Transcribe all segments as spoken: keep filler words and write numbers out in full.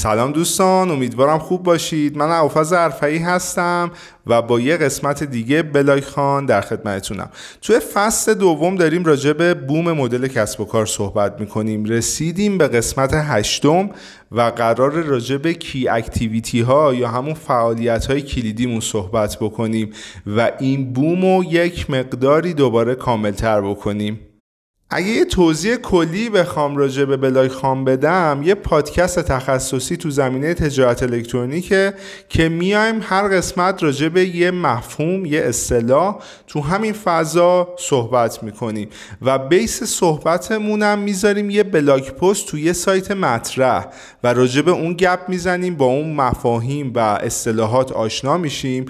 سلام دوستان، امیدوارم خوب باشید. من اوفاز عرفایی هستم و با یه قسمت دیگه بلای خان در خدمتتونم. توی فصل دوم داریم راجع به بوم مدل کسب و کار صحبت میکنیم. رسیدیم به قسمت هشتم و قرار راجع به کی اکتیویتی ها یا همون فعالیت های کلیدیمون صحبت بکنیم و این بوم رو یک مقداری دوباره کاملتر بکنیم. اگه یه توضیح کلی بخوام راجع به بلای خان بدم، یه پادکست تخصصی تو زمینه تجارت الکترونیکه که میایم هر قسمت راجع به یه مفهوم، یه اصطلاح تو همین فضا صحبت میکنیم و بیس صحبتمونم میذاریم یه بلاگ پست تو یه سایت مطرح و راجع به اون گپ میزنیم، با اون مفاهیم و اصطلاحات آشنا میشیم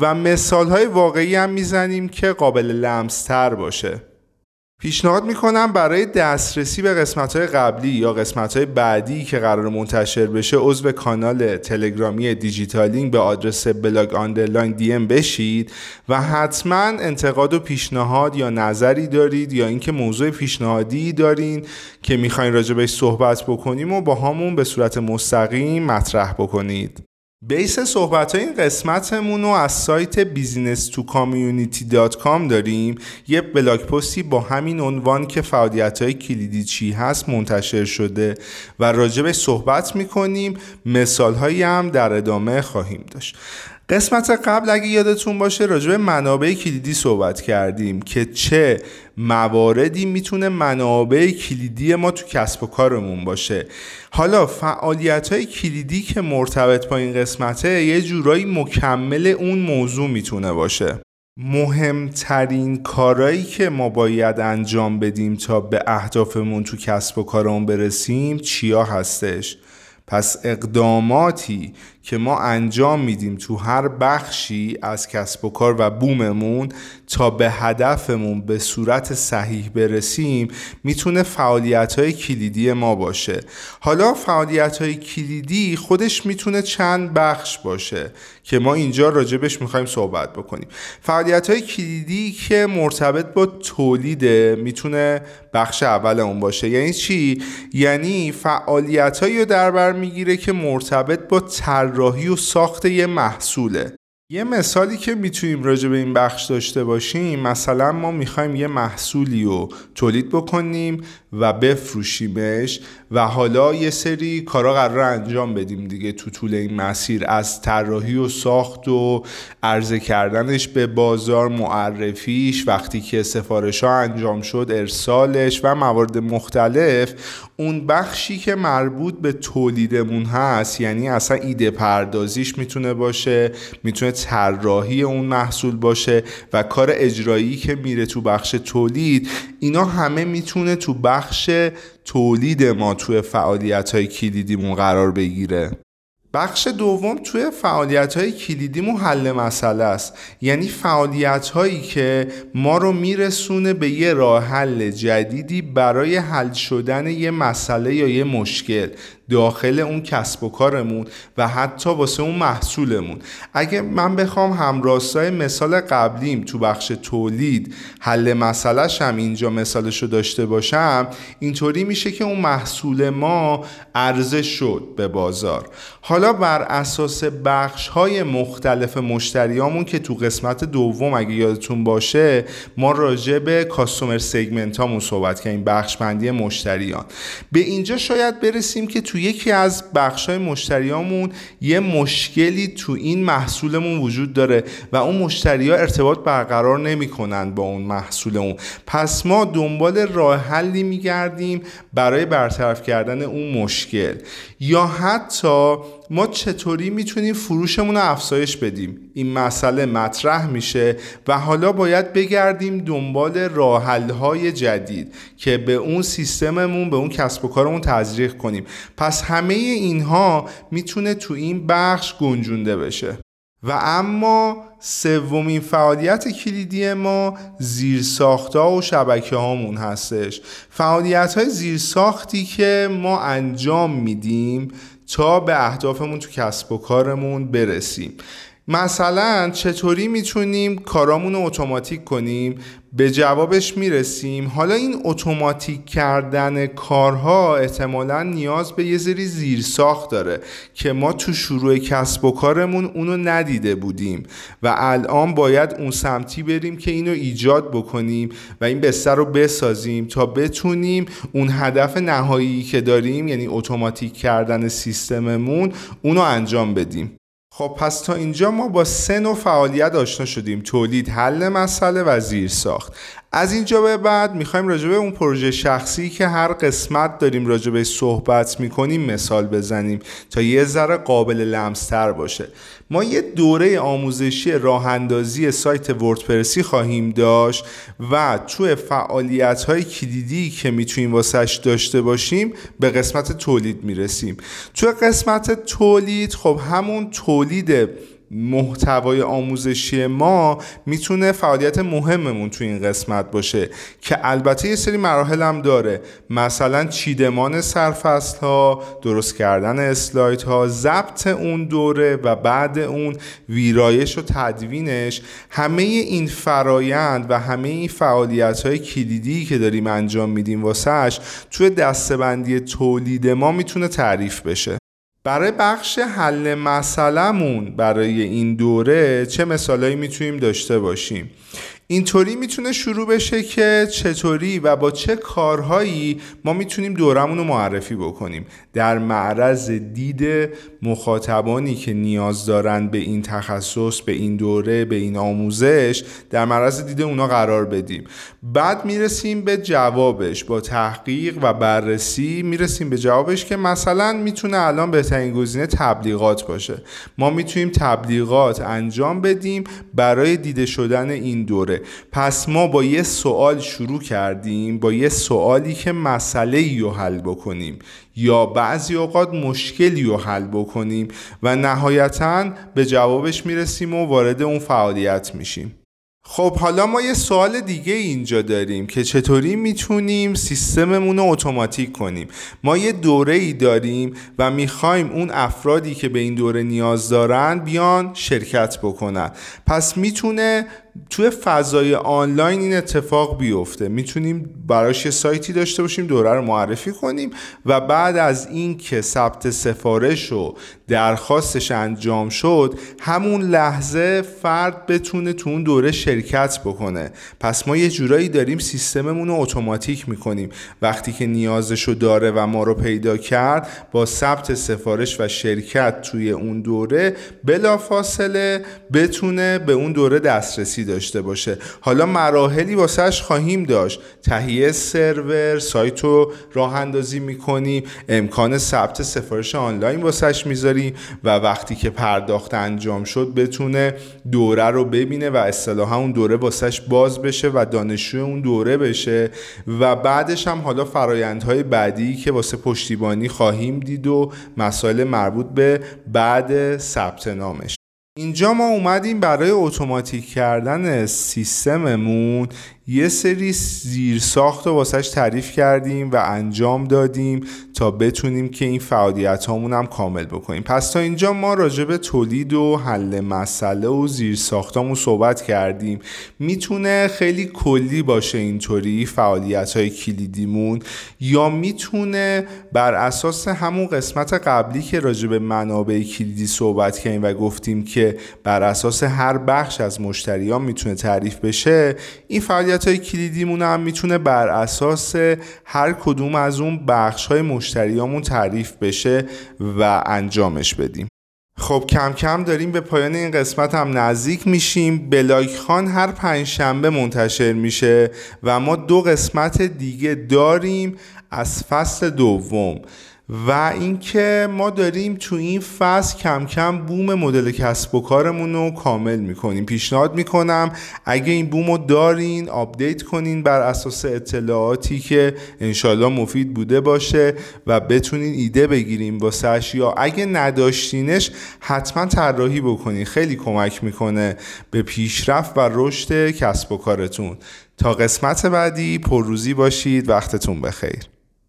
و مثالهای واقعی هم میزنیم که قابل لمس‌تر باشه. پیشنهاد میکنم برای دسترسی به قسمت‌های قبلی یا قسمت‌های بعدی که قرار منتشر بشه عضو کانال تلگرامی دیجیتالینگ به آدرس بلاگ آندرلاین دی ام بشید و حتما انتقاد و پیشنهاد یا نظری دارید یا اینکه موضوع پیشنهادی دارین که میخواین راجع بهش صحبت بکنیم و با همون به صورت مستقیم مطرح بکنید. بیس صحبت های این قسمتمون رو از سایت بیزینس تو کامیونیتی دات کام داریم. یه بلاگ پستی با همین عنوان که فعالیت های کلیدی چی هست منتشر شده و راجبش صحبت میکنیم. مثال هایی هم در ادامه خواهیم داشت. قسمت قبل اگه یادتون باشه راجع به منابع کلیدی صحبت کردیم که چه مواردی میتونه منابع کلیدی ما تو کسب و کارمون باشه. حالا فعالیت‌های کلیدی که مرتبط با این قسمته یه جورایی مکمل اون موضوع میتونه باشه. مهمترین کارهایی که ما باید انجام بدیم تا به اهدافمون تو کسب و کارمون برسیم چیا هستش؟ پس اقداماتی که ما انجام میدیم تو هر بخشی از کسب و کار و بوممون تا به هدفمون به صورت صحیح برسیم میتونه فعالیت‌های کلیدی ما باشه. حالا فعالیت‌های کلیدی خودش میتونه چند بخش باشه که ما اینجا راجبش میخوایم صحبت بکنیم. فعالیت‌های کلیدی که مرتبط با تولیده میتونه بخش اول اون باشه. یعنی چی؟ یعنی فعالیت‌هایی رو در بر میگیره که مرتبط با طراحی و ساخت یه محصوله. یه مثالی که میتونیم راجع به این بخش داشته باشیم، مثلا ما میخوایم یه محصولی رو تولید بکنیم و بفروشیمش و حالا یه سری کارا قراره انجام بدیم دیگه تو طول این مسیر، از طراحی و ساخت و عرضه کردنش به بازار، معرفیش، وقتی که سفارش‌ها انجام شد ارسالش و موارد مختلف. اون بخشی که مربوط به تولیدمون هست، یعنی اصلا ایده پردازیش میتونه باشه، میتونه طراحی اون محصول باشه و کار اجرایی که میره تو بخش تولید، اینا همه میتونه تو بخش تولید ما توی فعالیت‌های کلیدیمون قرار بگیره. بخش دوم توی فعالیت‌های کلیدیمون حل مسئله است. یعنی فعالیت‌هایی که ما رو میرسونه به یه راه حل جدیدی برای حل شدن یه مسئله یا یه مشکل داخل اون کسب و کارمون و حتی واسه اون محصولمون. اگه من بخوام همراستای مثال قبلیم تو بخش تولید حل مسئله‌ش هم اینجا مثالشو داشته باشم، اینطوری میشه که اون محصول ما عرضه شد به بازار. حالا بر اساس بخش‌های مختلف مشتریامون که تو قسمت دوم اگه یادتون باشه ما راجع به کاستومر سگمنتامون صحبت کردیم، بخش‌بندی مشتریان. به اینجا شاید برسیم که تو یکی از بخش‌های مشتریامون یه مشکلی تو این محصولمون وجود داره و اون مشتری‌ها ارتباط برقرار نمی‌کنن با اون محصولمون. پس ما دنبال راه حلی می‌گردیم برای برطرف کردن اون مشکل، یا حتی ما چطوری میتونیم فروشمون رو افزایش بدیم. این مسئله مطرح میشه و حالا باید بگردیم دنبال راه حل‌های جدید که به اون سیستممون، به اون کسب و کارمون تزریق کنیم. پس همه اینها میتونه تو این بخش گنجونده بشه. و اما سومین فعالیت کلیدی ما زیرساخت‌ها و شبکه‌هامون هستش. فعالیت‌های زیرساختی که ما انجام میدیم تا به اهدافمون تو کسب و کارمون برسیم. مثلا چطوری میتونیم کارامون رو اتوماتیک کنیم؟ به جوابش میرسیم. حالا این اتوماتیک کردن کارها احتمالاً نیاز به یه سری زیرساخت داره که ما تو شروع کسب و کارمون اونو ندیده بودیم و الان باید اون سمتی بریم که اینو ایجاد بکنیم و این بستر رو بسازیم تا بتونیم اون هدف نهایی که داریم، یعنی اتوماتیک کردن سیستممون، اونو انجام بدیم. خب پس تا اینجا ما با سه نوع فعالیت آشنا شدیم: تولید، حل مسئله و زیرساخت. از اینجا به بعد میخوایم راجع به اون پروژه شخصی که هر قسمت داریم راجع به صحبت میکنیم مثال بزنیم تا یه ذره قابل لمس‌تر باشه. ما یه دوره آموزشی راه اندازی سایت وردپرسی خواهیم داشت و تو فعالیت‌های کلیدی که میتونیم واسش داشته باشیم به قسمت تولید میرسیم. تو قسمت تولید خب همون تولید محتوای آموزشی ما میتونه فعالیت مهممون تو این قسمت باشه که البته یه سری مراحل هم داره، مثلا چیدمان سرفصل ها، درست کردن اسلایت ها، ضبط اون دوره و بعد اون ویرایش و تدوینش. همه این فرایند و همه این فعالیت های کلیدی که داریم انجام میدیم واسهش توی دسته‌بندی تولید ما میتونه تعریف بشه. برای بخش حل مسئله‌مون برای این دوره چه مثالایی میتونیم داشته باشیم؟ اینطوری میتونه شروع بشه که چطوری و با چه کارهایی ما میتونیم دورمون رو معرفی بکنیم در معرض دید مخاطبانی که نیاز دارن به این تخصص، به این دوره، به این آموزش، در معرض دید اونا قرار بدیم. بعد میرسیم به جوابش با تحقیق و بررسی، میرسیم به جوابش که مثلا میتونه الان بهترین گزینه تبلیغات باشه. ما میتونیم تبلیغات انجام بدیم برای دیده شدن این دوره. پس ما با یه سوال شروع کردیم، با یه سوالی که مسئله‌ای رو حل بکنیم یا بعضی اوقات مشکلی رو حل بکنیم و نهایتاً به جوابش میرسیم و وارد اون فعالیت میشیم. خب حالا ما یه سوال دیگه اینجا داریم که چطوری میتونیم سیستممون رو اتوماتیک کنیم. ما یه دوره‌ای داریم و میخوایم اون افرادی که به این دوره نیاز دارن بیان شرکت بکنن. پس میتونه توی فضای آنلاین این اتفاق بیفته. میتونیم براش یه سایتی داشته باشیم، دوره رو معرفی کنیم و بعد از این که ثبت سفارش و درخواستش انجام شد همون لحظه فرد بتونه تو اون دوره شرکت بکنه. پس ما یه جورایی داریم سیستممون رو اتوماتیک میکنیم. وقتی که نیازشو داره و ما رو پیدا کرد، با ثبت سفارش و شرکت توی اون دوره بلافاصله بتونه به اون دوره دسترسی داشته باشه. حالا مراحلی واسهش خواهیم داشت: تهیه سرور، سایت رو راه اندازی میکنیم، امکان ثبت سفارش آنلاین واسهش میذاریم و وقتی که پرداخت انجام شد بتونه دوره رو ببینه و اصطلاحا اون دوره واسهش باز بشه و دانشجوی اون دوره بشه. و بعدش هم حالا فرایندهای بعدی که واسه پشتیبانی خواهیم دید و مسائل مربوط به بعد ثبت نامش. اینجا ما اومدیم برای اتوماتیک کردن سیستممون یه سری زیرساخت رو واسهش تعریف کردیم و انجام دادیم تا بتونیم که این فعالیت هامون هم کامل بکنیم. پس تا اینجا ما راجع به تولید و حل مسئله و زیرساخت هامون صحبت کردیم. میتونه خیلی کلی باشه اینطوری فعالیت های کلیدیمون، یا میتونه بر اساس همون قسمت قبلی که راجع به منابع کلیدی صحبت کردیم و گفتیم که بر اساس هر بخش از مشتریان میتونه تعریف بشه، این فعالیت های کلیدیمون هم میتونه بر اساس هر کدوم از اون بخش های مشتریامون تعریف بشه و انجامش بدیم. خب کم کم داریم به پایان این قسمت هم نزدیک میشیم. بلاگ خان هر پنج شنبه منتشر میشه و ما دو قسمت دیگه داریم از فصل دوم و اینکه ما داریم تو این فصل کم کم بوم مدل کسب و کارمون رو کامل میکنیم. پیشنهاد میکنم اگه این بوم رو دارین آپدیت کنین بر اساس اطلاعاتی که انشالله مفید بوده باشه و بتونین ایده بگیریم واسش، یا اگه نداشتینش حتما طراحی بکنین. خیلی کمک میکنه به پیشرفت و رشد کسب و کارتون. تا قسمت بعدی پرروزی باشید. وقتتون بخیر.